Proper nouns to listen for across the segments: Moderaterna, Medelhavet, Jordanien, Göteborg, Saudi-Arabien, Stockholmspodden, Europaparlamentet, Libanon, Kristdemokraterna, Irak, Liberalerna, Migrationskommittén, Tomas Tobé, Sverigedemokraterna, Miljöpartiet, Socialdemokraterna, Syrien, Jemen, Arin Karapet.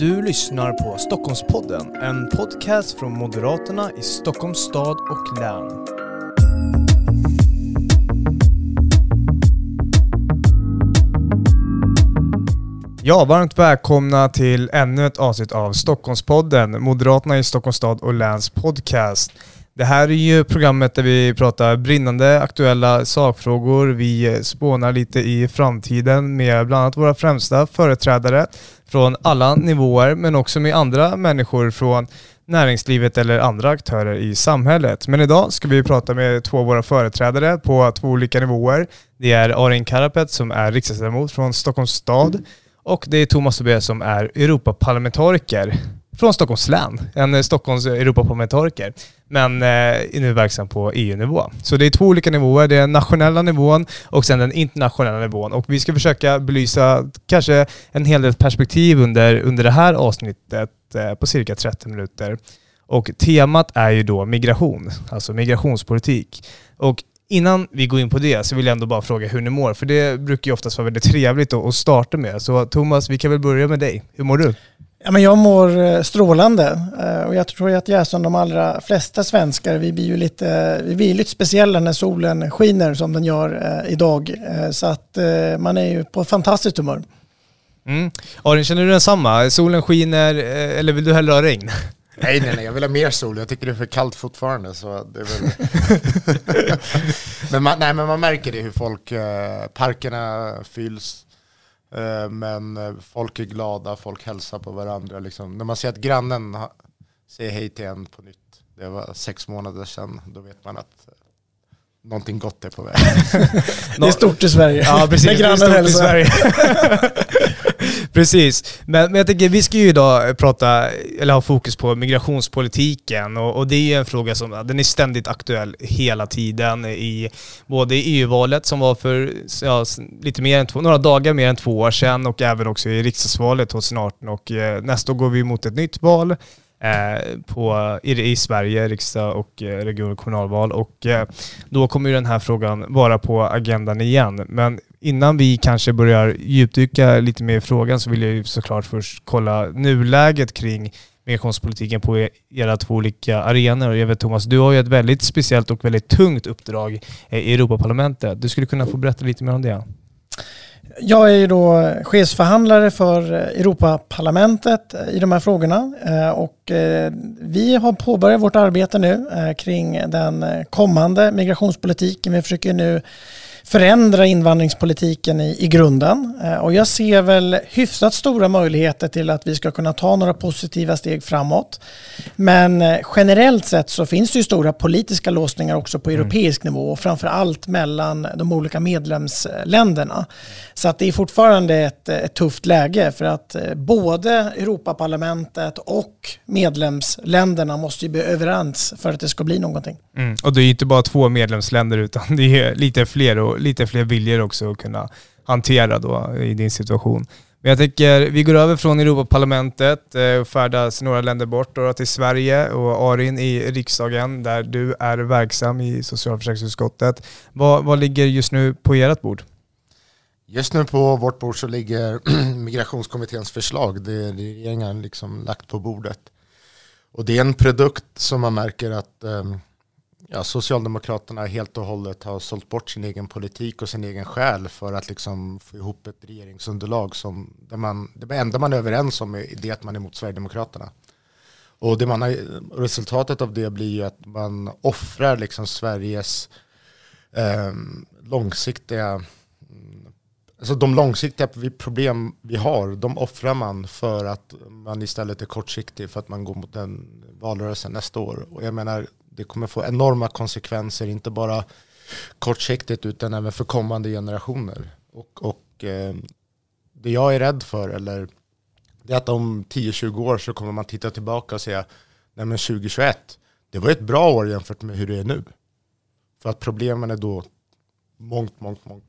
Du lyssnar på Stockholmspodden, en podcast från Moderaterna i Stockholms stad och län. Ja, varmt välkomna till ännu ett avsnitt av Stockholmspodden, Moderaterna i Stockholms stad och läns podcast. Det här är ju programmet där vi pratar brinnande aktuella sakfrågor. Vi spånar lite i framtiden med bland annat våra främsta företrädare från alla nivåer, men också med andra människor från näringslivet eller andra aktörer i samhället. Men idag ska vi prata med två av våra företrädare på två olika nivåer. Det är Arin Karapet som är riksdagsledamot från Stockholms stad och det är Tomas Tobé som är Europaparlamentariker från Stockholms län, en Stockholms Europaparlamentariker, men nu verksam på EU-nivå. Så det är två olika nivåer, det är den nationella nivån och sen den internationella nivån. Och vi ska försöka belysa kanske en hel del perspektiv under det här avsnittet på cirka 30 minuter. Och temat är ju då migration, alltså migrationspolitik. Och innan vi går in på det så vill jag ändå bara fråga hur ni mår, för det brukar ju oftast vara väldigt trevligt att starta med. Så Thomas, vi kan väl börja med dig. Hur mår du? Ja, men jag mår strålande och jag tror att jag är som de allra flesta svenskar. Vi blir lite speciella när solen skiner som den gör idag, så att man är ju på fantastiskt humör. Mm. Arin, känner du densamma? Solen skiner eller vill du hellre ha regn? Nej, jag vill ha mer sol. Jag tycker det är för kallt fortfarande. Så det är väl... men man märker det hur folk, parkerna fylls. Men folk är glada, folk hälsar på varandra liksom. När man ser att grannen säger hej till en på nytt, det var 6 månader sedan, då vet man att någonting gott är på väg. Det är stort i Sverige. Ja, precis. Grannen i Sverige. Precis. Men jag tänker, vi ska ju idag prata eller ha fokus på migrationspolitiken och det är ju en fråga som den är ständigt aktuell hela tiden, i både i EU-valet som var för några dagar mer än 2 år sedan och även också i riksdagsvalet 2018, och nästa år går vi mot ett nytt val i Sverige, riksdag och region- och kommunalval, och då kommer ju den här frågan vara på agendan igen. Men innan vi kanske börjar djupdyka lite mer i frågan så vill jag ju såklart först kolla nuläget kring migrationspolitiken på era två olika arenor. Och jag vet, Thomas, du har ju ett väldigt speciellt och väldigt tungt uppdrag i Europaparlamentet. Du skulle kunna få berätta lite mer om det. Jag är ju då chefsförhandlare för Europaparlamentet i de här frågorna, och vi har påbörjat vårt arbete nu kring den kommande migrationspolitiken. Vi försöker nu förändra invandringspolitiken i grunden, och jag ser väl hyfsat stora möjligheter till att vi ska kunna ta några positiva steg framåt. Men generellt sett så finns det ju stora politiska låsningar också på europeisk nivå, och framförallt mellan de olika medlemsländerna. Så att det är fortfarande ett tufft läge, för att både Europaparlamentet och medlemsländerna måste ju bli överens för att det ska bli någonting. Mm. Och det är ju inte bara 2 medlemsländer, utan det är lite fler och lite fler viljor också att kunna hantera då i din situation. Men jag tänker, vi går över från Europaparlamentet och färdas några länder bort då till Sverige och Arin i riksdagen där du är verksam i socialförsäkringsutskottet. Vad ligger just nu på ert bord? Just nu på vårt bord så ligger Migrationskommitténs förslag. Det är regeringen liksom lagt på bordet. Och det är en produkt som man märker att Socialdemokraterna helt och hållet har sålt bort sin egen politik och sin egen själ för att liksom få ihop ett regeringsunderlag som det enda man är överens om är det att man är emot Sverigedemokraterna. Och resultatet av det blir ju att man offrar liksom Sveriges långsiktiga... Alltså de långsiktiga problem vi har, de offrar man för att man istället är kortsiktig, för att man går mot en valrörelse nästa år. Och jag menar, det kommer få enorma konsekvenser, inte bara kortsiktigt utan även för kommande generationer. Och det jag är rädd för, eller det är att om 10-20 år så kommer man titta tillbaka och säga, nej men 2021, det var ett bra år jämfört med hur det är nu. För att problemen är då mångt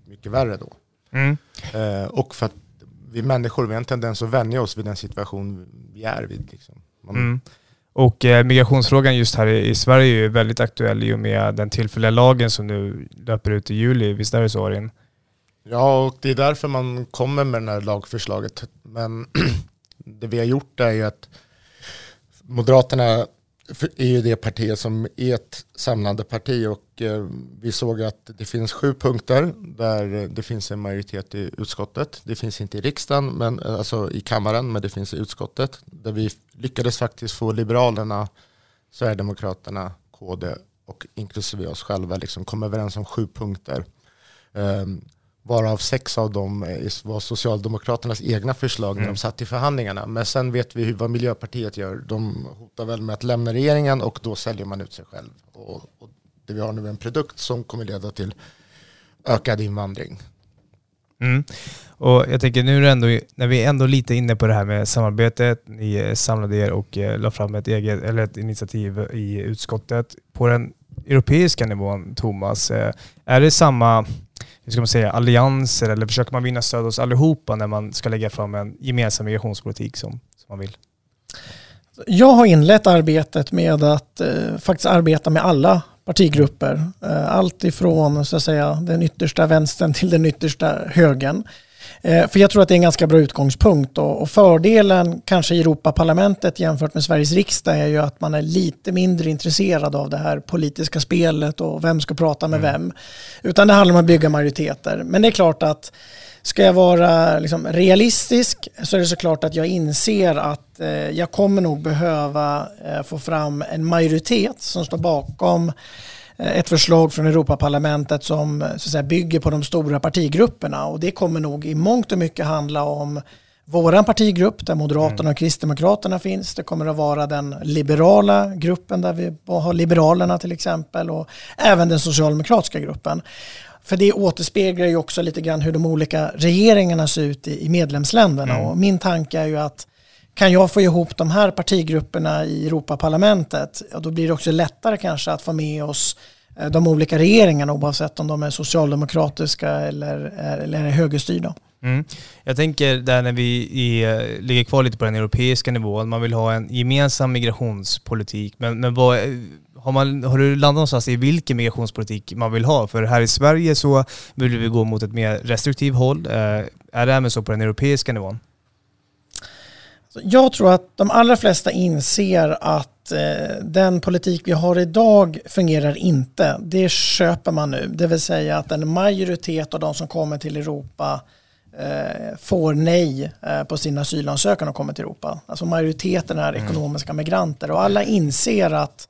mycket värre då. Mm. Och för att vi människor, vi har en tendens att vänja oss vid den situation vi är vid liksom. Och migrationsfrågan just här i Sverige är ju väldigt aktuell i och med den tillfälliga lagen som nu löper ut i juli, visst är det så, Arin? Ja, och det är därför man kommer med det här lagförslaget, men det vi har gjort är ju att Moderaterna är ju det partiet som är ett samlande parti, och vi såg att det finns 7 punkter där det finns en majoritet i utskottet. Det finns inte i riksdagen, men, alltså i kammaren, men det finns i utskottet. Där vi lyckades faktiskt få Liberalerna, Sverigedemokraterna, KD och inklusive oss själva liksom kom överens om 7 punkter. Varav 6 av dem var Socialdemokraternas egna förslag när de satt i förhandlingarna. Men sen vet vi vad Miljöpartiet gör. De hotar väl med att lämna regeringen, och då säljer man ut sig själv. Och det vi har nu är en produkt som kommer leda till ökad invandring. Mm. Och jag tänker nu ändå, när vi är ändå lite inne på det här med samarbetet, ni samlade er och la fram ett initiativ i utskottet. På den europeiska nivån, Tomas, är det samma, hur ska man säga, allianser, eller försöker man vinna stöd hos allihopa när man ska lägga fram en gemensam migrationspolitik som man vill? Jag har inlett arbetet med att faktiskt arbeta med alla partigrupper. Allt ifrån så att säga, den yttersta vänstern till den yttersta högern. För jag tror att det är en ganska bra utgångspunkt. Och fördelen kanske i Europaparlamentet jämfört med Sveriges riksdag är ju att man är lite mindre intresserad av det här politiska spelet och vem ska prata med vem. Utan det handlar om att bygga majoriteter. Men det är klart att ska jag vara liksom realistisk, så är det såklart att jag inser att jag kommer nog behöva få fram en majoritet som står bakom ett förslag från Europaparlamentet som så att säga bygger på de stora partigrupperna, och det kommer nog i mångt och mycket handla om våran partigrupp där Moderaterna och Kristdemokraterna finns. Det kommer att vara den liberala gruppen där vi har Liberalerna till exempel, och även den socialdemokratiska gruppen. För det återspeglar ju också lite grann hur de olika regeringarna ser ut i medlemsländerna. Och min tanke är ju att kan jag få ihop de här partigrupperna i Europaparlamentet, ja, då blir det också lättare kanske att få med oss de olika regeringarna, oavsett om de är socialdemokratiska eller är högerstyrda. Mm. Jag tänker där när vi ligger kvar lite på den europeiska nivån, man vill ha en gemensam migrationspolitik, men vad... Har du landat någonstans i vilken migrationspolitik man vill ha? För här i Sverige så vill vi gå mot ett mer restriktivt håll. Är det även så på den europeiska nivån? Jag tror att de allra flesta inser att den politik vi har idag fungerar inte. Det köper man nu. Det vill säga att en majoritet av de som kommer till Europa får nej på sina asylansökan och kommer till Europa. Alltså majoriteten är ekonomiska migranter, och alla inser att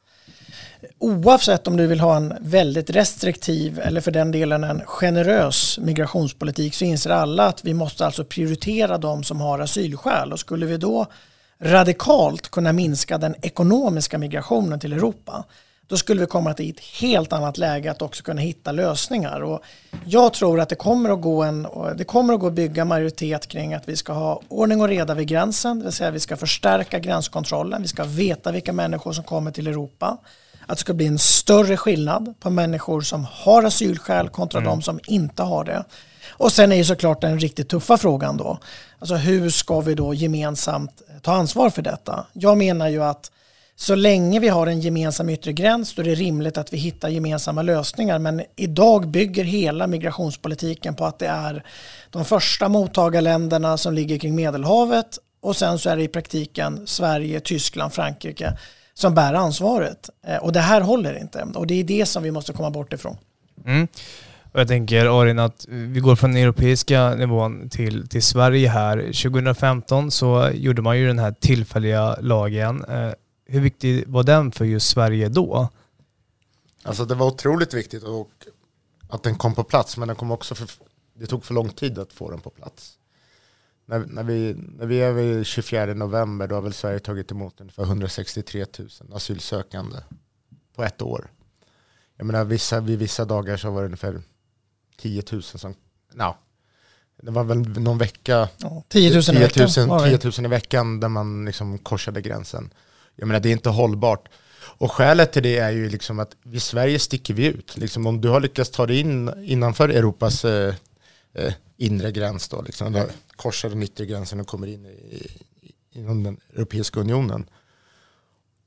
oavsett om du vill ha en väldigt restriktiv eller för den delen en generös migrationspolitik, så inser alla att vi måste alltså prioritera de som har asylskäl. Och skulle vi då radikalt kunna minska den ekonomiska migrationen till Europa, då skulle vi komma till ett helt annat läge att också kunna hitta lösningar. Och jag tror att det kommer att gå att bygga majoritet kring att vi ska ha ordning och reda vid gränsen. Det vill säga vi ska förstärka gränskontrollen, vi ska veta vilka människor som kommer till Europa. Att det ska bli en större skillnad på människor som har asylskäl kontra de som inte har det. Och sen är ju såklart den riktigt tuffa frågan då. Alltså hur ska vi då gemensamt ta ansvar för detta? Jag menar ju att så länge vi har en gemensam yttre gräns, då är det rimligt att vi hittar gemensamma lösningar. Men idag bygger hela migrationspolitiken på att det är de första mottagarländerna som ligger kring Medelhavet. Och sen så är det i praktiken Sverige, Tyskland, Frankrike som bär ansvaret. Och det här håller inte. Och det är det som vi måste komma bort ifrån. Mm. Och jag tänker, Arin, att vi går från den europeiska nivån till Sverige här. 2015 så gjorde man ju den här tillfälliga lagen. Hur viktig var den för just Sverige då? Alltså det var otroligt viktigt och att den kom på plats. Men den kom också det tog för lång tid att få den på plats. När vi är vid 24 november, då har väl Sverige tagit emot ungefär 163 000 asylsökande på ett år. Jag menar, vissa dagar så var det ungefär 10 000 som... No. Det var väl någon vecka... 10 000 i veckan där man liksom korsade gränsen. Jag menar, det är inte hållbart. Och skälet till det är ju liksom att i Sverige sticker vi ut. Liksom, om du har lyckats ta dig in innanför Europas... inre gräns då, liksom, där korsar den yttre gränsen och kommer in inom den europeiska unionen.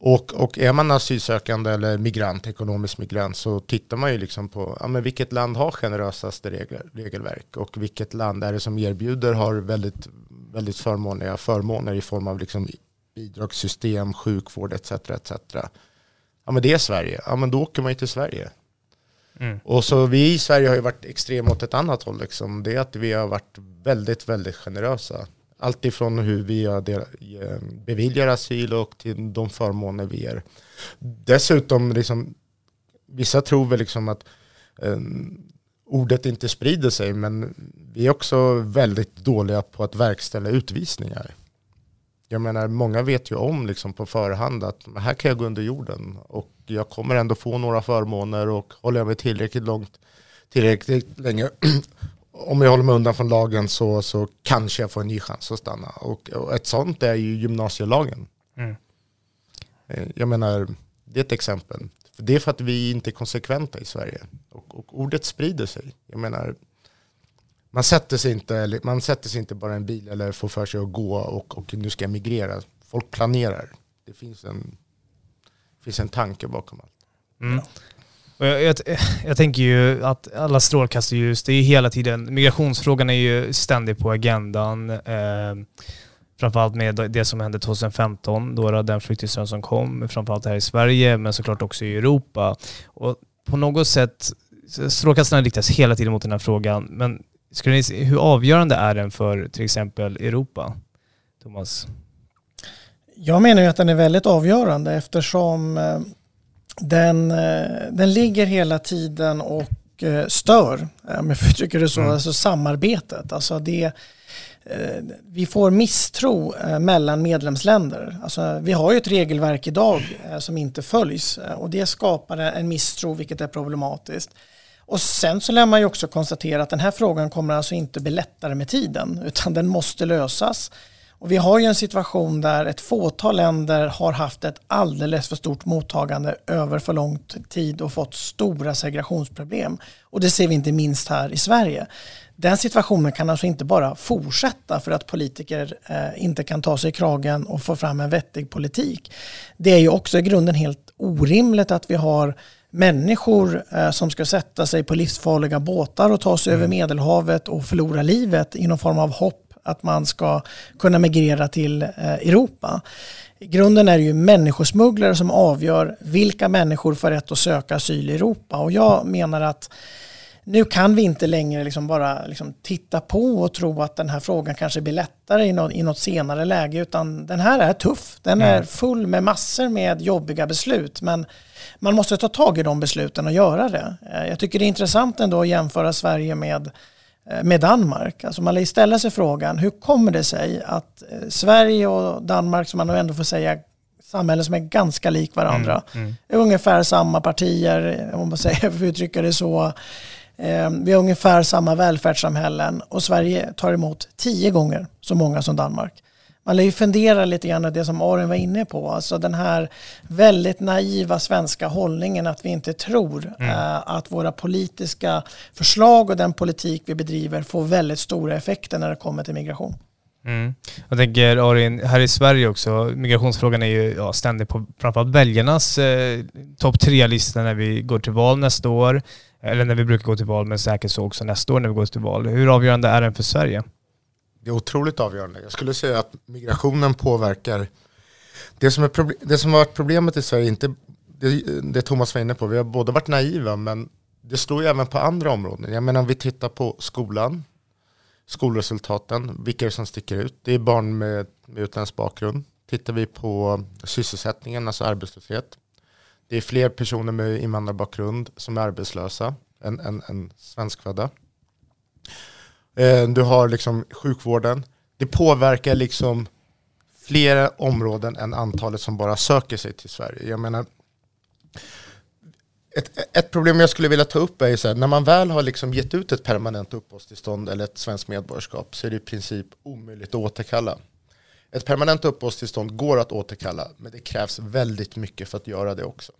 Och är man asylsökande eller migrant, ekonomisk migrant, så tittar man ju liksom på men vilket land har generösaste regelverk, och vilket land är det som erbjuder har väldigt väldigt förmånliga förmåner i form av liksom bidragssystem, sjukvård etc. Ja, men det är Sverige. Ja, men då åker man ju till Sverige. Mm. Och så vi i Sverige har ju varit extrema åt ett annat håll. Liksom. Det är att vi har varit väldigt, väldigt generösa. Allt ifrån hur vi beviljar asyl och till de förmåner vi ger. Dessutom, liksom, vissa tror väl liksom att ordet inte sprider sig, men vi är också väldigt dåliga på att verkställa utvisningar. Jag menar, många vet ju om liksom på förhand att här kan jag gå under jorden och jag kommer ändå få några förmåner, och håller jag mig tillräckligt länge om jag håller mig undan från lagen så kanske jag får en ny chans att stanna. Och ett sånt är ju gymnasielagen. Mm. Jag menar, det är ett exempel. Det är för att vi inte är konsekventa i Sverige. Och ordet sprider sig. Jag menar, man sätter sig inte bara i en bil eller får för sig att gå och nu ska jag migrera. Folk planerar. Det finns en tanke bakom allt. Mm. Och jag tänker ju att alla strålkastarljus, det är ju hela tiden, migrationsfrågan är ju ständigt på agendan. Framförallt med det som hände 2015, då den flyktingström som kom, framförallt här i Sverige, men såklart också i Europa. Och på något sätt, strålkastarna riktas hela tiden mot den här frågan, men skulle ni se, hur avgörande är den för till exempel Europa, Tomas? Jag menar ju att den är väldigt avgörande, eftersom den ligger hela tiden och stör, om jag uttrycker det så, alltså samarbetet. Alltså det, vi får misstro mellan medlemsländer. Alltså vi har ju ett regelverk idag som inte följs, och det skapar en misstro, vilket är problematiskt. Och sen så lär man ju också konstatera att den här frågan kommer alltså inte bli lättare med tiden, utan den måste lösas. Och vi har ju en situation där ett fåtal länder har haft ett alldeles för stort mottagande över för lång tid och fått stora segregationsproblem. Och det ser vi inte minst här i Sverige. Den situationen kan alltså inte bara fortsätta för att politiker inte kan ta sig i kragen och få fram en vettig politik. Det är ju också i grunden helt orimligt att vi har människor som ska sätta sig på livsfarliga båtar och ta sig över Medelhavet och förlora livet i någon form av hopp att man ska kunna migrera till Europa. I grunden är det ju människosmugglare som avgör vilka människor får rätt att söka asyl i Europa. Och jag menar att nu kan vi inte längre liksom bara liksom titta på och tro att den här frågan kanske blir lättare i något senare läge, utan den här är tuff. Den är full med massor med jobbiga beslut, men man måste ta tag i de besluten och göra det. Jag tycker det är intressant ändå att jämföra Sverige med Danmark. Alltså man ställer sig frågan, hur kommer det sig att Sverige och Danmark, som man ändå får säga samhällen som är ganska lik varandra, är ungefär samma partier, om man säger, uttrycker det så. Vi har ungefär samma välfärdssamhällen, och Sverige tar emot 10 gånger så många som Danmark. Man lär ju fundera lite grann på det som Arin var inne på. Alltså den här väldigt naiva svenska hållningen att vi inte tror att våra politiska förslag och den politik vi bedriver får väldigt stora effekter när det kommer till migration. Mm. Jag tänker, Arin, här i Sverige också, migrationsfrågan är ju ständigt på framförallt väljarnas topp 3-lista när vi går till val nästa år. Eller när vi brukar gå till val, men säkert så också nästa år när vi går till val. Hur avgörande är den för Sverige? Det är otroligt avgörande. Jag skulle säga att migrationen påverkar. Det som har varit problemet i Sverige, inte det Tomas var inne på, vi har båda varit naiva, men det slår ju även på andra områden. Jag menar, om vi tittar på skolan, skolresultaten, vilka som sticker ut. Det är barn med utländsk bakgrund. Tittar vi på sysselsättningen, alltså arbetslöshet. Det är fler personer med invandrarbakgrund som är arbetslösa än svenskfödda. Du har liksom sjukvården. Det påverkar liksom flera områden än antalet som bara söker sig till Sverige. Jag menar, ett problem jag skulle vilja ta upp är så här, när man väl har liksom gett ut ett permanent uppehållstillstånd eller ett svenskt medborgarskap, så är det i princip omöjligt att återkalla. Ett permanent uppehållstillstånd går att återkalla, men det krävs väldigt mycket för att göra det också.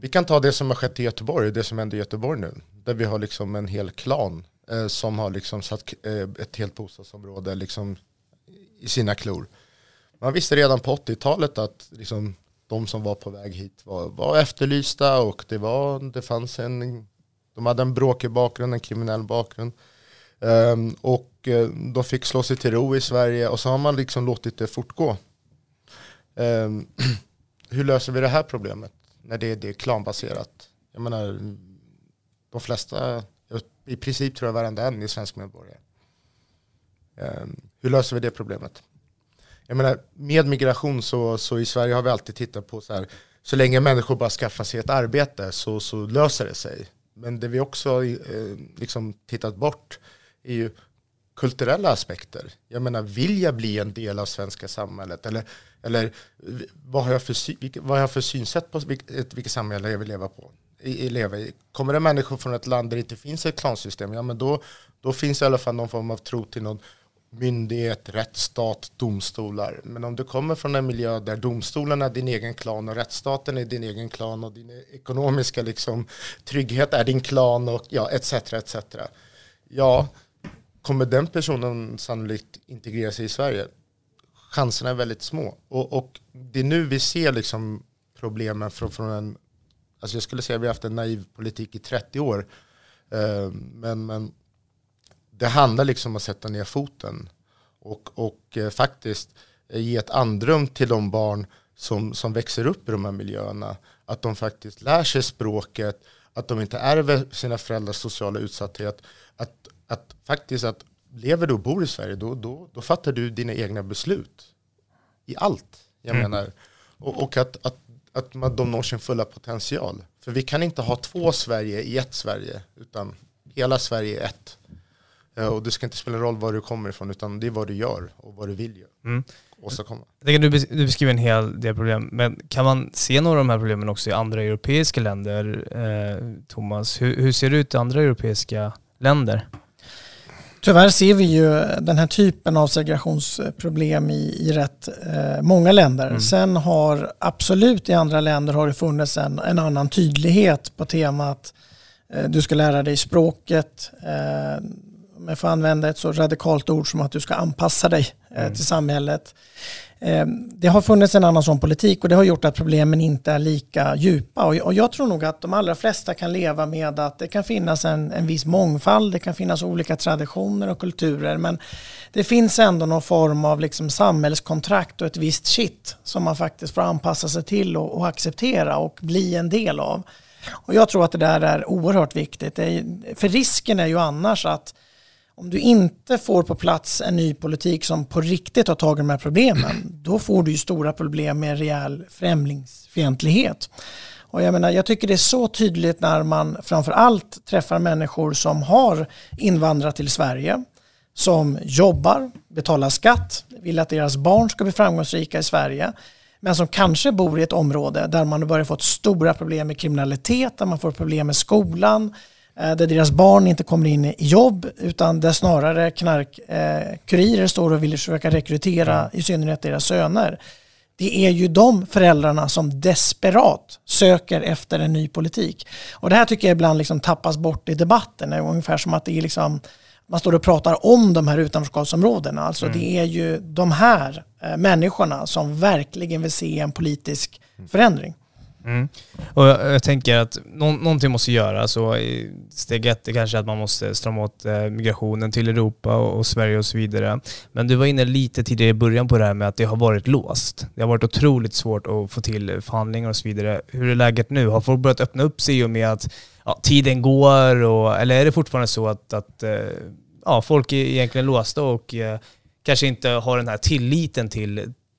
Vi kan ta det som har skett i Göteborg, det som händer i Göteborg nu, där vi har liksom en hel klan som har liksom satt ett helt bostadsområde liksom i sina klor. Man visste redan på 80-talet att liksom de som var på väg hit var efterlysta, och det fanns de hade en bråkig bakgrund, en kriminell bakgrund. Och de fick slå sig till ro i Sverige, och så har man liksom låtit det fortgå. Hur löser vi det här problemet när det är klanbaserat? Jag menar, de flesta, i princip tror jag varenda en är svensk medborgare. Hur löser vi det problemet? Jag menar, med migration så i Sverige har vi alltid tittat på så här, så länge människor bara skaffar sig ett arbete så löser det sig. Men det vi också liksom tittat bort är ju kulturella aspekter. Jag menar, vill jag bli en del av svenska samhället? Eller vad har jag för synsätt på vilket samhälle jag vill leva i? Kommer det människor från ett land där det inte finns ett klansystem? Ja, men då finns i alla fall någon form av tro till någon myndighet, rättsstat, domstolar. Men om du kommer från en miljö där domstolarna är din egen klan och rättsstaten är din egen klan och din ekonomiska liksom trygghet är din klan och ja, etc. Ja, kommer den personen sannolikt integrera sig i Sverige? Chanserna är väldigt små. Och det är nu vi ser liksom problemen från en... Alltså jag skulle säga att vi har haft en naiv politik i 30 år. Men det handlar liksom om att sätta ner foten. Och faktiskt ge ett andrum till de barn som växer upp i de här miljöerna. Att de faktiskt lär sig språket. Att de inte ärver sina föräldrars sociala utsatthet. Att lever du och bor i Sverige, då fattar du dina egna beslut. I allt, jag menar. Och att man, de når sin fulla potential. För vi kan inte ha två Sverige i ett Sverige, utan hela Sverige är ett. Och det ska inte spela roll var du kommer ifrån, utan det är vad du gör och vad du vill göra. Du beskriver en hel del problem, men kan man se några av de här problemen också i andra europeiska länder, Thomas? Hur ser det ut i andra europeiska länder? Tyvärr ser vi ju den här typen av segregationsproblem i rätt många länder. Mm. Sen har absolut i andra länder har det funnits en annan tydlighet på temat du ska lära dig språket. Om jag får använda ett så radikalt ord som att du ska anpassa dig till samhället. Det har funnits en annan sån politik och det har gjort att problemen inte är lika djupa. Och jag tror nog att de allra flesta kan leva med att det kan finnas en viss mångfald. Det kan finnas olika traditioner och kulturer. Men det finns ändå någon form av liksom samhällskontrakt och ett visst shit som man faktiskt får anpassa sig till och acceptera och bli en del av. Och jag tror att det där är oerhört viktigt. För risken är ju annars att om du inte får på plats en ny politik som på riktigt har tagit de här problemen, då får du ju stora problem med rejäl främlingsfientlighet. Och jag tycker det är så tydligt när man framförallt träffar människor som har invandrat till Sverige, som jobbar, betalar skatt, vill att deras barn ska bli framgångsrika i Sverige, men som kanske bor i ett område där man börjar få stora problem med kriminalitet, där man får problem med skolan, där deras barn inte kommer in i jobb utan där snarare knarkkurirer står och vill försöka rekrytera i synnerhet deras söner. Det är ju de föräldrarna som desperat söker efter en ny politik. Och det här tycker jag ibland liksom tappas bort i debatten. Det är ungefär som att det är liksom, man står och pratar om de här utanförskapsområdena. Alltså det är ju de här människorna som verkligen vill se en politisk förändring. Mm. Och jag tänker att någonting måste göras, och steg ett är kanske att man måste strama åt migrationen till Europa och Sverige och så vidare. Men du var inne lite tidigare i början på det här med att det har varit låst. Det har varit otroligt svårt att få till förhandlingar och så vidare. Hur är läget nu? Har folk börjat öppna upp sig i och med att tiden går? Eller är det fortfarande så att folk är egentligen låsta och kanske inte har den här tilliten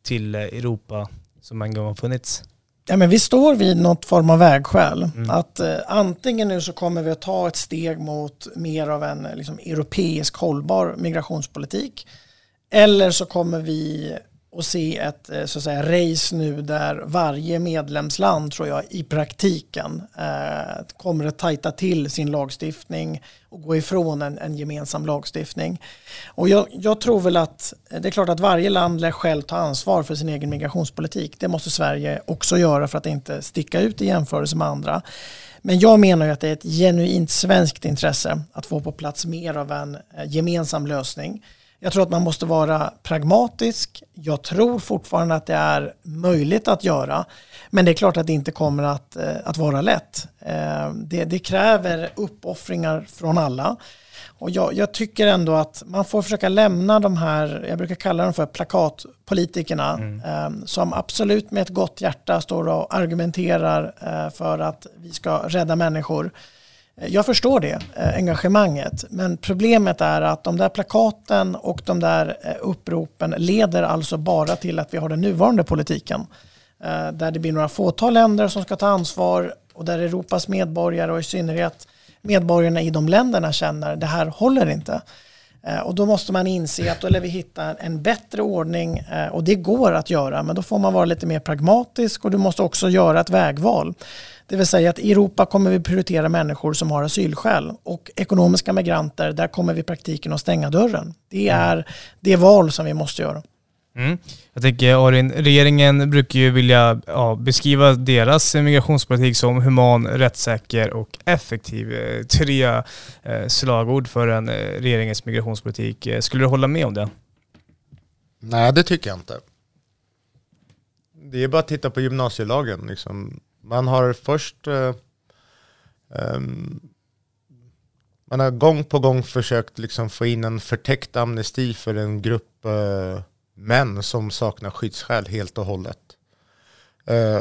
till Europa som en gång har funnits? Ja, men vi står vid något form av vägskäl. Att antingen nu så kommer vi att ta ett steg mot mer av en liksom, europeisk hållbar migrationspolitik, eller så kommer vi att se ett så att säga, race nu där varje medlemsland tror jag i praktiken kommer att tajta till sin lagstiftning och gå ifrån en gemensam lagstiftning. Och jag tror väl att det är klart att varje land lär själv ta ansvar för sin egen migrationspolitik. Det måste Sverige också göra för att inte sticka ut i jämförelse med andra. Men jag menar ju att det är ett genuint svenskt intresse att få på plats mer av en gemensam lösning. Jag tror att man måste vara pragmatisk. Jag tror fortfarande att det är möjligt att göra. Men det är klart att det inte kommer att vara lätt. Det kräver uppoffringar från alla. Och jag tycker ändå att man får försöka lämna de här, jag brukar kalla dem för plakatpolitikerna, som absolut med ett gott hjärta står och argumenterar för att vi ska rädda människor. Jag förstår det, engagemanget, men problemet är att de där plakaten och de där uppropen leder alltså bara till att vi har den nuvarande politiken. Där det blir några fåtal länder som ska ta ansvar och där Europas medborgare och i synnerhet medborgarna i de länderna känner att det här håller inte. Och då måste man inse att då lär vi hitta en bättre ordning, och det går att göra, men då får man vara lite mer pragmatisk och du måste också göra ett vägval. Det vill säga att i Europa kommer vi prioritera människor som har asylskäl, och ekonomiska migranter, där kommer vi i praktiken att stänga dörren. Det är det val som vi måste göra. Mm. Jag tänker, Arin, regeringen brukar ju vilja beskriva deras migrationspolitik som human, rättssäker och effektiv. Tre slagord för en regeringens migrationspolitik. Skulle du hålla med om det? Nej, det tycker jag inte. Det är bara att titta på gymnasielagen. Liksom. Man har först... man har gång på gång försökt liksom få in en förtäckt amnesti för en grupp... män som saknar skyddsskäl helt och hållet.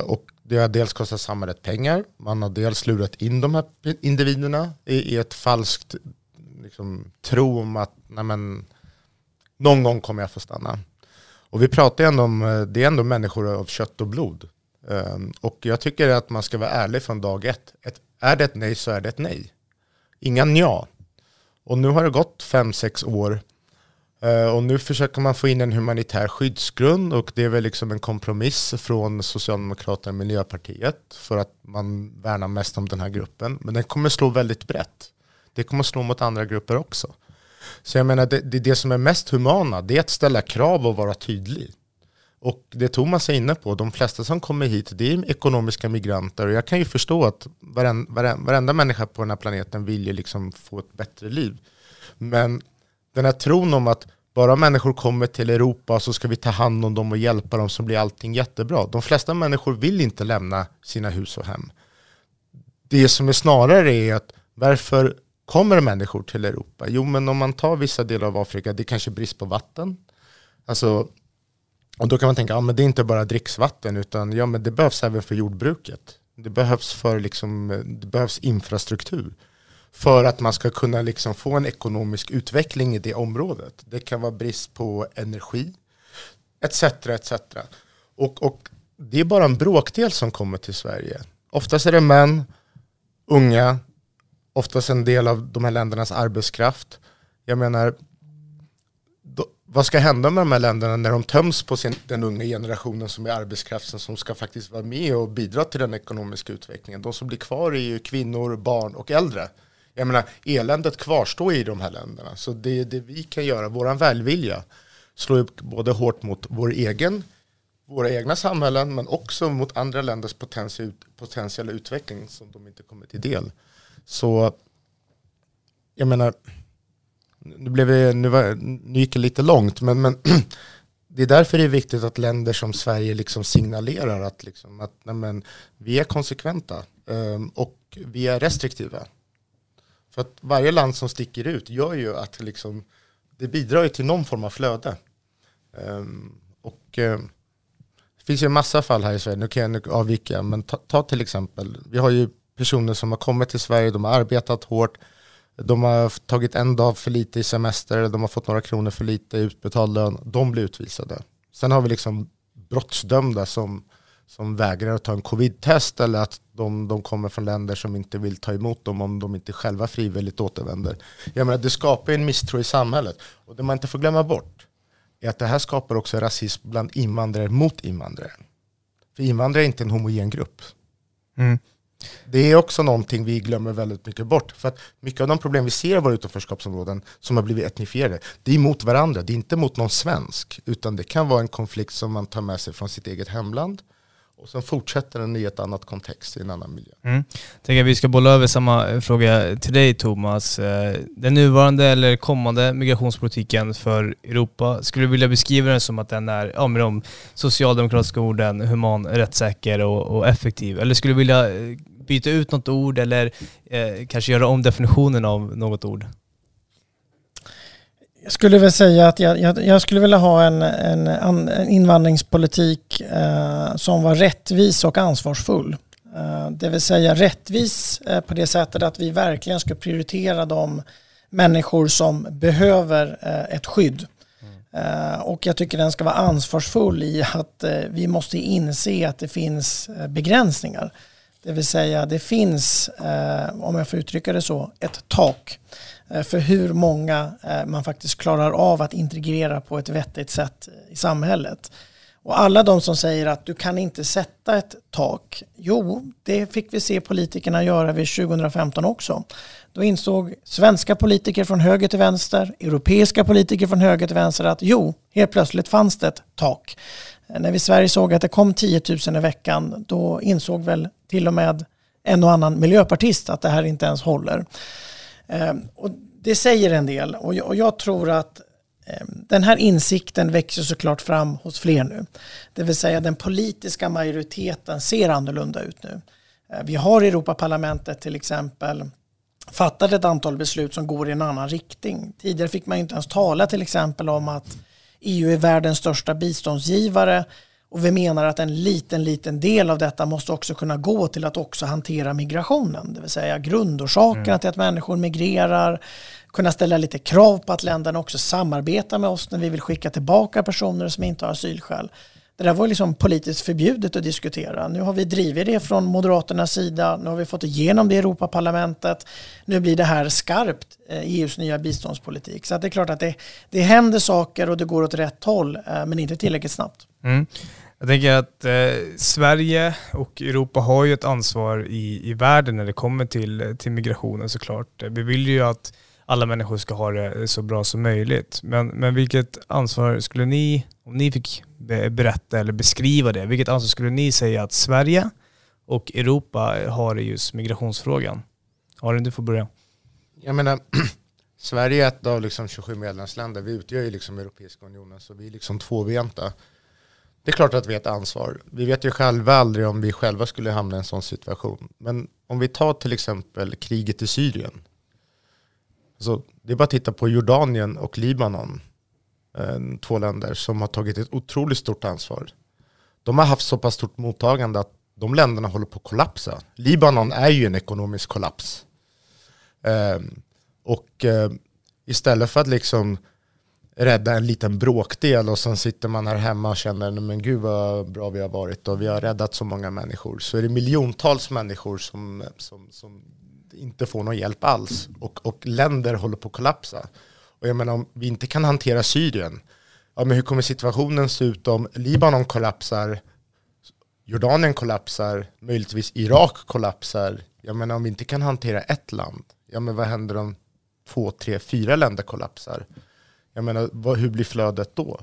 Och det har dels kostat samhället pengar. Man har dels lurat in de här individerna i ett falskt liksom, tro om att nej men, någon gång kommer jag få stanna. Och vi pratar ju ändå om, det är ändå människor av kött och blod. Och jag tycker att man ska vara ärlig från dag ett. Är det ett nej så är det ett nej. Inga nja. Och nu har det gått 5-6 år. Och nu försöker man få in en humanitär skyddsgrund, och det är väl liksom en kompromiss från Socialdemokraterna och Miljöpartiet för att man värnar mest om den här gruppen. Men den kommer slå väldigt brett. Det kommer slå mot andra grupper också. Så jag menar, det som är mest humana, det är att ställa krav och vara tydlig. Och det Tomas är inne på, de flesta som kommer hit, det är ekonomiska migranter. Och jag kan ju förstå att varenda människa på den här planeten vill ju liksom få ett bättre liv. Men den här tron om att bara människor kommer till Europa så ska vi ta hand om dem och hjälpa dem så blir allting jättebra. De flesta människor vill inte lämna sina hus och hem. Det som är snarare är att varför kommer människor till Europa? Jo, men om man tar vissa delar av Afrika, det är kanske brist på vatten. Alltså, och då kan man tänka, ja, men det är inte bara dricksvatten utan ja, men det behövs även för jordbruket. Det behövs, för, liksom, det behövs infrastruktur. För att man ska kunna liksom få en ekonomisk utveckling i det området. Det kan vara brist på energi, etc. Och det är bara en bråkdel som kommer till Sverige. Oftast är det män, unga, oftast en del av de här ländernas arbetskraft. Jag menar, vad ska hända med de här länderna när de töms på den unga generationen som är arbetskraften som ska faktiskt vara med och bidra till den ekonomiska utvecklingen? De som blir kvar är ju kvinnor, barn och äldre. Jag menar, eländet kvarstår i de här länderna. Så det är det vi kan göra. Vår välvilja slår upp både hårt mot våra egna samhällen, men också mot andra länders potentiella utveckling som de inte kommer till del. Så, jag menar, nu gick det lite långt, men det är därför det är viktigt att länder som Sverige liksom signalerar att nej men, vi är konsekventa och vi är restriktiva. För att varje land som sticker ut gör ju att liksom, det bidrar ju till någon form av flöde. Det finns ju en massa fall här i Sverige, nu kan jag avvika, men ta till exempel, vi har ju personer som har kommit till Sverige, de har arbetat hårt, de har tagit en dag för lite i semester, de har fått några kronor för lite i utbetald lön, de blir utvisade. Sen har vi liksom brottsdömda som vägrar att ta en covid-test eller att de kommer från länder som inte vill ta emot dem om de inte själva frivilligt återvänder. Jag menar, det skapar en misstro i samhället. Och det man inte får glömma bort är att det här skapar också rasism bland invandrare mot invandrare. För invandrare är inte en homogen grupp. Mm. Det är också någonting vi glömmer väldigt mycket bort. För att mycket av de problem vi ser i våra utanförskapsområden som har blivit etnifierade, det är mot varandra, det är inte mot någon svensk. Utan det kan vara en konflikt som man tar med sig från sitt eget hemland. Och sen fortsätter den i ett annat kontext, i en annan miljö. Mm. Tänker att vi ska bolla över samma fråga till dig, Tomas. Den nuvarande eller kommande migrationspolitiken för Europa, skulle du vilja beskriva den som att den är, ja, med de socialdemokratiska orden, human, rättssäker och effektiv? Eller skulle du vilja byta ut något ord eller kanske göra om definitionen av något ord? Jag skulle väl säga att jag skulle vilja ha en invandringspolitik som var rättvis och ansvarsfull. Det vill säga rättvis på det sättet att vi verkligen ska prioritera de människor som behöver ett skydd. Och jag tycker den ska vara ansvarsfull i att vi måste inse att det finns begränsningar. Det vill säga det finns, om jag får uttrycka det så, ett tak för hur många man faktiskt klarar av att integrera på ett vettigt sätt i samhället. Och alla de som säger att du kan inte sätta ett tak. Jo, det fick vi se politikerna göra vid 2015 också. Då insåg svenska politiker från höger till vänster, europeiska politiker från höger till vänster att jo, helt plötsligt fanns det ett tak. När vi i Sverige såg att det kom 10 000 i veckan, då insåg väl till och med en och annan miljöpartist att det här inte ens håller. Och det säger en del, och jag tror att den här insikten växer såklart fram hos fler nu. Det vill säga den politiska majoriteten ser annorlunda ut nu. Vi har i Europaparlamentet till exempel fattat ett antal beslut som går i en annan riktning. Tidigare fick man inte ens tala till exempel om att EU är världens största biståndsgivare, och vi menar att en liten del av detta måste också kunna gå till att också hantera migrationen. Det vill säga grundorsakerna till att människor migrerar. Kunna ställa lite krav på att länderna också samarbetar med oss när vi vill skicka tillbaka personer som inte har asylskäl. Det där var liksom politiskt förbjudet att diskutera. Nu har vi drivit det från Moderaternas sida. Nu har vi fått igenom det i Europaparlamentet. Nu blir det här skarpt i EUs nya biståndspolitik. Så att det är klart att det händer saker och det går åt rätt håll, men inte tillräckligt snabbt. Mm. Jag tänker att Sverige och Europa har ju ett ansvar i världen när det kommer till migrationen såklart. Vi vill ju att alla människor ska ha det så bra som möjligt. Men vilket ansvar skulle ni, om ni fick berätta eller beskriva det, vilket ansvar skulle ni säga att Sverige och Europa har i just migrationsfrågan? Arin, du får börja. Jag menar, Sverige är ett av liksom 27 medlemsländer. Vi utgör ju liksom Europeiska unionen, så vi är liksom tvåbenta. Det är klart att vi har ett ansvar. Vi vet ju själva aldrig om vi själva skulle hamna i en sån situation. Men om vi tar till exempel kriget i Syrien. Alltså, det är bara att titta på Jordanien och Libanon. 2 länder som har tagit ett otroligt stort ansvar. De har haft så pass stort mottagande att de länderna håller på att kollapsa. Libanon är ju en ekonomisk kollaps. Och istället för att liksom rädda en liten bråkdel och sen sitter man här hemma och känner men gud vad bra vi har varit och vi har räddat så många människor, så är det miljontals människor som inte får någon hjälp alls, och länder håller på att kollapsa. Och jag menar, om vi inte kan hantera Syrien, ja, men hur kommer situationen se ut om Libanon kollapsar, Jordanien kollapsar, möjligtvis Irak kollapsar? Jag menar, om vi inte kan hantera ett land, ja, men vad händer om 2, 3, 4 länder kollapsar? Jag menar, hur blir flödet då?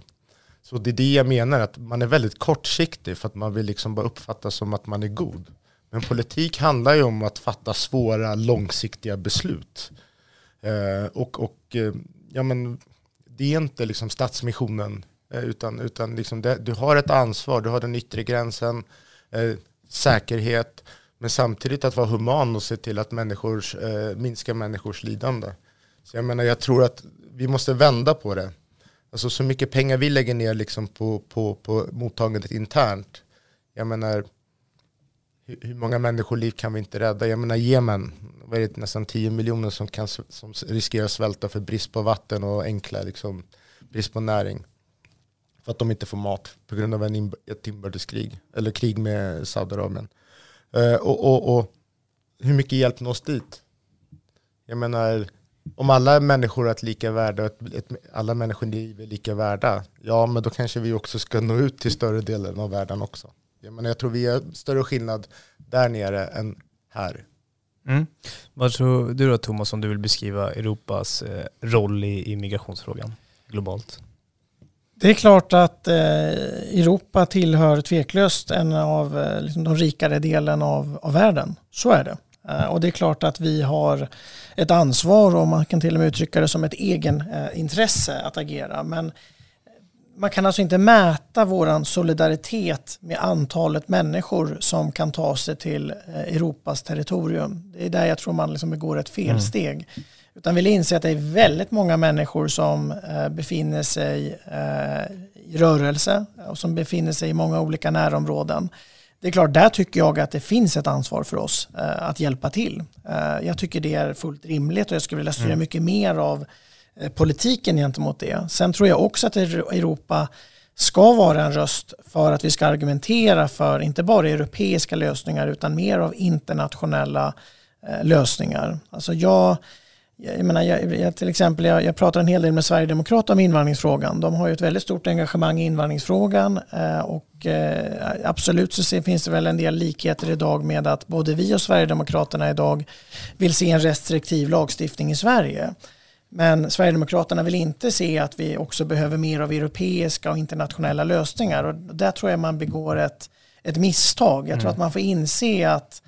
Så det är det jag menar, att man är väldigt kortsiktig för att man vill liksom bara uppfattas som att man är god. Men politik handlar ju om att fatta svåra, långsiktiga beslut. Ja, men det är inte liksom statsmissionen, utan liksom det, du har ett ansvar, du har den yttre gränsen, säkerhet, men samtidigt att vara human och se till att minska människors lidande. Så jag menar, jag tror att vi måste vända på det. Alltså, så mycket pengar vi lägger ner liksom på mottagandet internt. Jag menar, hur många människoliv kan vi inte rädda? Jag menar, Jemen, var det nästan 10 miljoner som riskerar att svälta för brist på vatten och enkla liksom, brist på näring. För att de inte får mat på grund av ett inbördeskrig eller krig med Saudi-Arabien. Och hur mycket hjälp nås dit? Jag menar, om alla människor är lika värda, alla människoliv är lika värda, ja, men då kanske vi också ska nå ut till större delen av världen också. Jag tror vi har större skillnad där nere än här. Mm. Vad tror du då, Tomas, om du vill beskriva Europas roll i migrationsfrågan globalt? Det är klart att Europa tillhör tveklöst en av liksom de rikare delen av världen. Så är det. Och det är klart att vi har ett ansvar, och man kan till och med uttrycka det som ett egenintresse att agera. Men man kan alltså inte mäta våran solidaritet med antalet människor som kan ta sig till Europas territorium. Det är där jag tror man liksom begår ett felsteg. utan vill inse att det är väldigt många människor som befinner sig i rörelse och som befinner sig i många olika närområden. Det är klart, där tycker jag att det finns ett ansvar för oss att hjälpa till. Jag tycker det är fullt rimligt och jag skulle vilja styra mycket mer av politiken gentemot det. Sen tror jag också att Europa ska vara en röst för att vi ska argumentera för inte bara europeiska lösningar utan mer av internationella lösningar. Alltså jag pratar en hel del med Sverigedemokraterna om invandringsfrågan. De har ju ett väldigt stort engagemang i invandringsfrågan och absolut så finns det väl en del likheter idag med att både vi och Sverigedemokraterna idag vill se en restriktiv lagstiftning i Sverige. Men Sverigedemokraterna vill inte se att vi också behöver mer av europeiska och internationella lösningar. Och där tror jag man begår ett misstag. Jag tror att man får inse att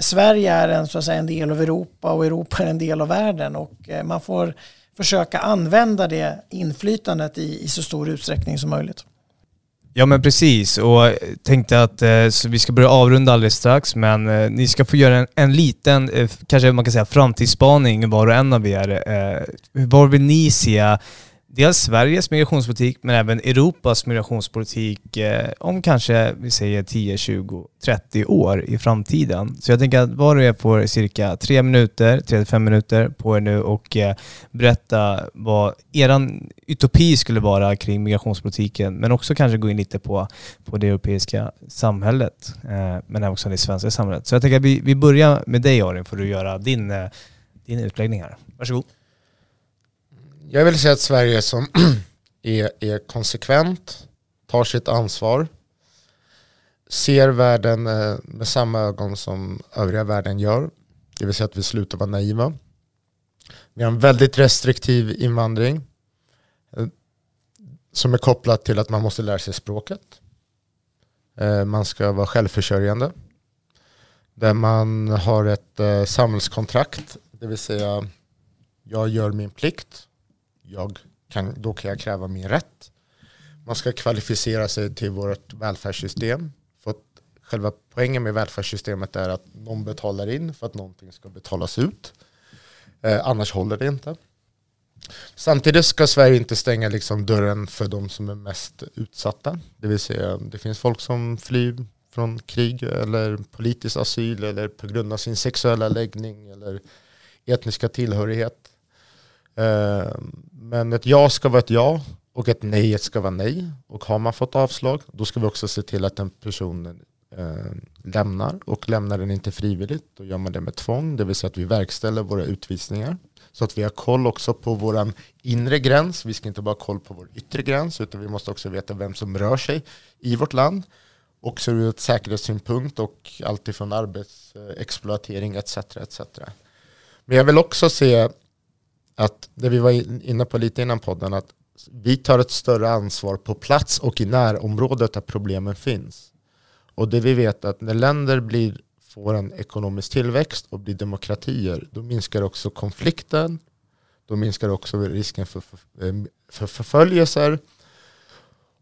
Sverige är en del av Europa och Europa är en del av världen. Och man får försöka använda det inflytandet i så stor utsträckning som möjligt. Ja men precis, och tänkte att vi ska börja avrunda alldeles strax, men ni ska få göra en liten, kanske man kan säga framtidsspaning var och en av er. Var vill ni se dels Sveriges migrationspolitik men även Europas migrationspolitik om kanske vi säger 10, 20, 30 år i framtiden? Så jag tänker att var och en får cirka 3-5 minuter på er nu och berätta vad eran utopi skulle vara kring migrationspolitiken, men också kanske gå in lite på det europeiska samhället men också det svenska samhället. Så jag tänker att vi börjar med dig, Arin, för att göra din utläggning här. Varsågod. Jag vill säga att Sverige som är konsekvent, tar sitt ansvar, ser världen med samma ögon som övriga världen gör. Det vill säga att vi slutar vara naiva. Vi har en väldigt restriktiv invandring som är kopplad till att man måste lära sig språket. Man ska vara självförsörjande. Där man har ett samhällskontrakt, det vill säga jag gör min plikt. Då kan jag kräva min rätt. Man ska kvalificera sig till vårt välfärdssystem. För att själva poängen med välfärdssystemet är att någon betalar in för att någonting ska betalas ut. Annars håller det inte. Samtidigt ska Sverige inte stänga dörren för de som är mest utsatta. Det vill säga det finns folk som flyr från krig eller politisk asyl eller på grund av sin sexuella läggning eller etniska tillhörighet. Men ett ja ska vara ett ja och ett nej ska vara nej, och har man fått avslag då ska vi också se till att den personen lämnar den inte frivilligt, då gör man det med tvång, det vill säga att vi verkställer våra utvisningar så att vi har koll också på vår inre gräns. Vi ska inte bara ha koll på vår yttre gräns utan vi måste också veta vem som rör sig i vårt land också ur ett säkerhetssynpunkt och alltifrån arbetsexploatering etc. Men jag vill också se att det vi var inne på lite innan podden, att vi tar ett större ansvar på plats och i närområdet där problemen finns. Och det vi vet att när länder får en ekonomisk tillväxt och blir demokratier, då minskar också konflikten, då minskar också risken för förföljelser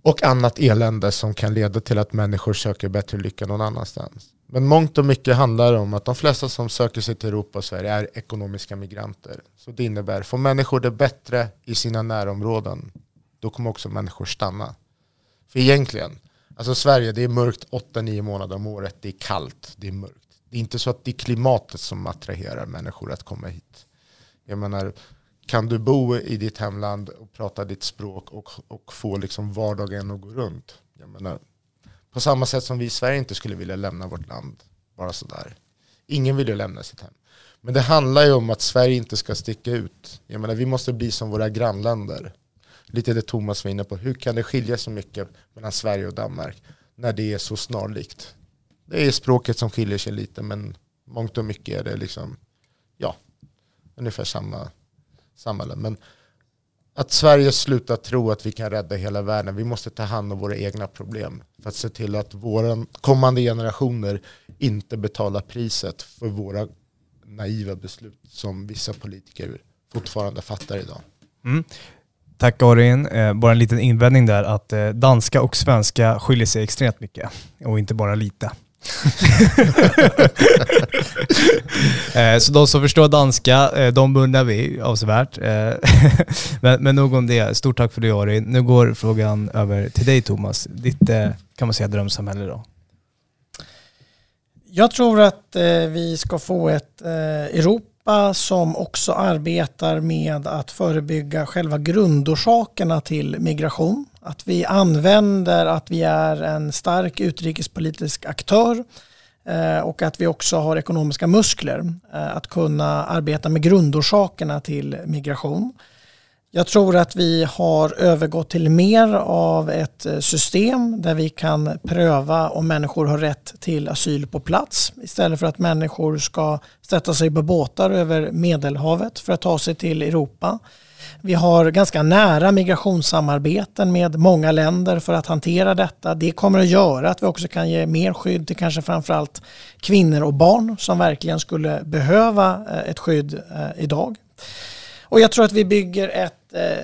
och annat elände som kan leda till att människor söker bättre lycka någon annanstans. Men mångt och mycket handlar om att de flesta som söker sig till Europa och Sverige är ekonomiska migranter. Så det innebär att får människor det bättre i sina närområden, då kommer också människor stanna. För egentligen, alltså Sverige, det är mörkt 8-9 månader om året, det är kallt, det är mörkt. Det är inte så att det är klimatet som attraherar människor att komma hit. Jag menar, kan du bo i ditt hemland och prata ditt språk och få vardagen att gå runt? Jag menar, på samma sätt som vi i Sverige inte skulle vilja lämna vårt land. Bara sådär. Ingen vill ju lämna sitt hem. Men det handlar ju om att Sverige inte ska sticka ut. Jag menar, vi måste bli som våra grannländer. Lite det Tomas var inne på. Hur kan det skilja så mycket mellan Sverige och Danmark när det är så snarlikt? Det är språket som skiljer sig lite, men mångt och mycket är det ungefär samma land. Men att Sverige slutar tro att vi kan rädda hela världen. Vi måste ta hand om våra egna problem för att se till att våra kommande generationer inte betalar priset för våra naiva beslut som vissa politiker fortfarande fattar idag. Mm. Tack, Arin. Bara en liten invändning där att danska och svenska skiljer sig extremt mycket och inte bara lite. Så de som förstår danska, de bundar vi avsevärt. Men nog om det. Stort tack för det, Arin. Nu går frågan över till dig, Tomas. Ditt, kan man säga, drömsamhälle då? Jag tror att vi ska få ett Europa som också arbetar med att förebygga själva grundorsakerna till migration. Att vi använder att vi är en stark utrikespolitisk aktör och att vi också har ekonomiska muskler att kunna arbeta med grundorsakerna till migration. Jag tror att vi har övergått till mer av ett system där vi kan pröva om människor har rätt till asyl på plats istället för att människor ska sätta sig på båtar över Medelhavet för att ta sig till Europa. Vi har ganska nära migrationssamarbeten med många länder för att hantera detta. Det kommer att göra att vi också kan ge mer skydd till kanske framförallt kvinnor och barn som verkligen skulle behöva ett skydd idag. Och jag tror att vi bygger ett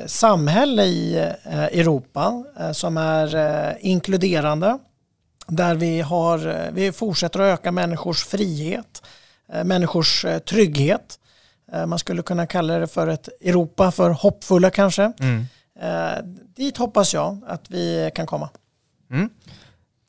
samhälle i Europa som är inkluderande. Där vi fortsätter att öka människors frihet, människors trygghet. Man skulle kunna kalla det för ett Europa för hoppfulla kanske. Mm. Dit hoppas jag att vi kan komma. Mm.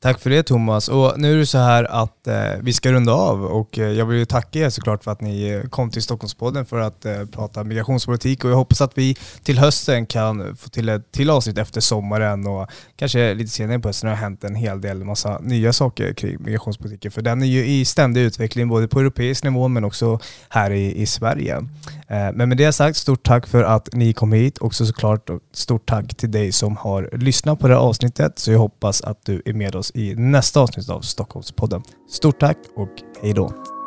Tack för det, Tomas. Och nu är det så här att vi ska runda av, och jag vill ju tacka er såklart för att ni kom till Stockholmspodden för att prata migrationspolitik, och jag hoppas att vi till hösten kan få till ett till avsnitt efter sommaren, och kanske lite senare på hösten har hänt en hel del massa nya saker kring migrationspolitiken, för den är ju i ständig utveckling både på europeisk nivå men också här i Sverige. Men med det sagt, stort tack för att ni kom hit, och såklart stort tack till dig som har lyssnat på det här avsnittet, så jag hoppas att du är med oss i nästa avsnitt av Stockholmspodden. Stort tack och hej då!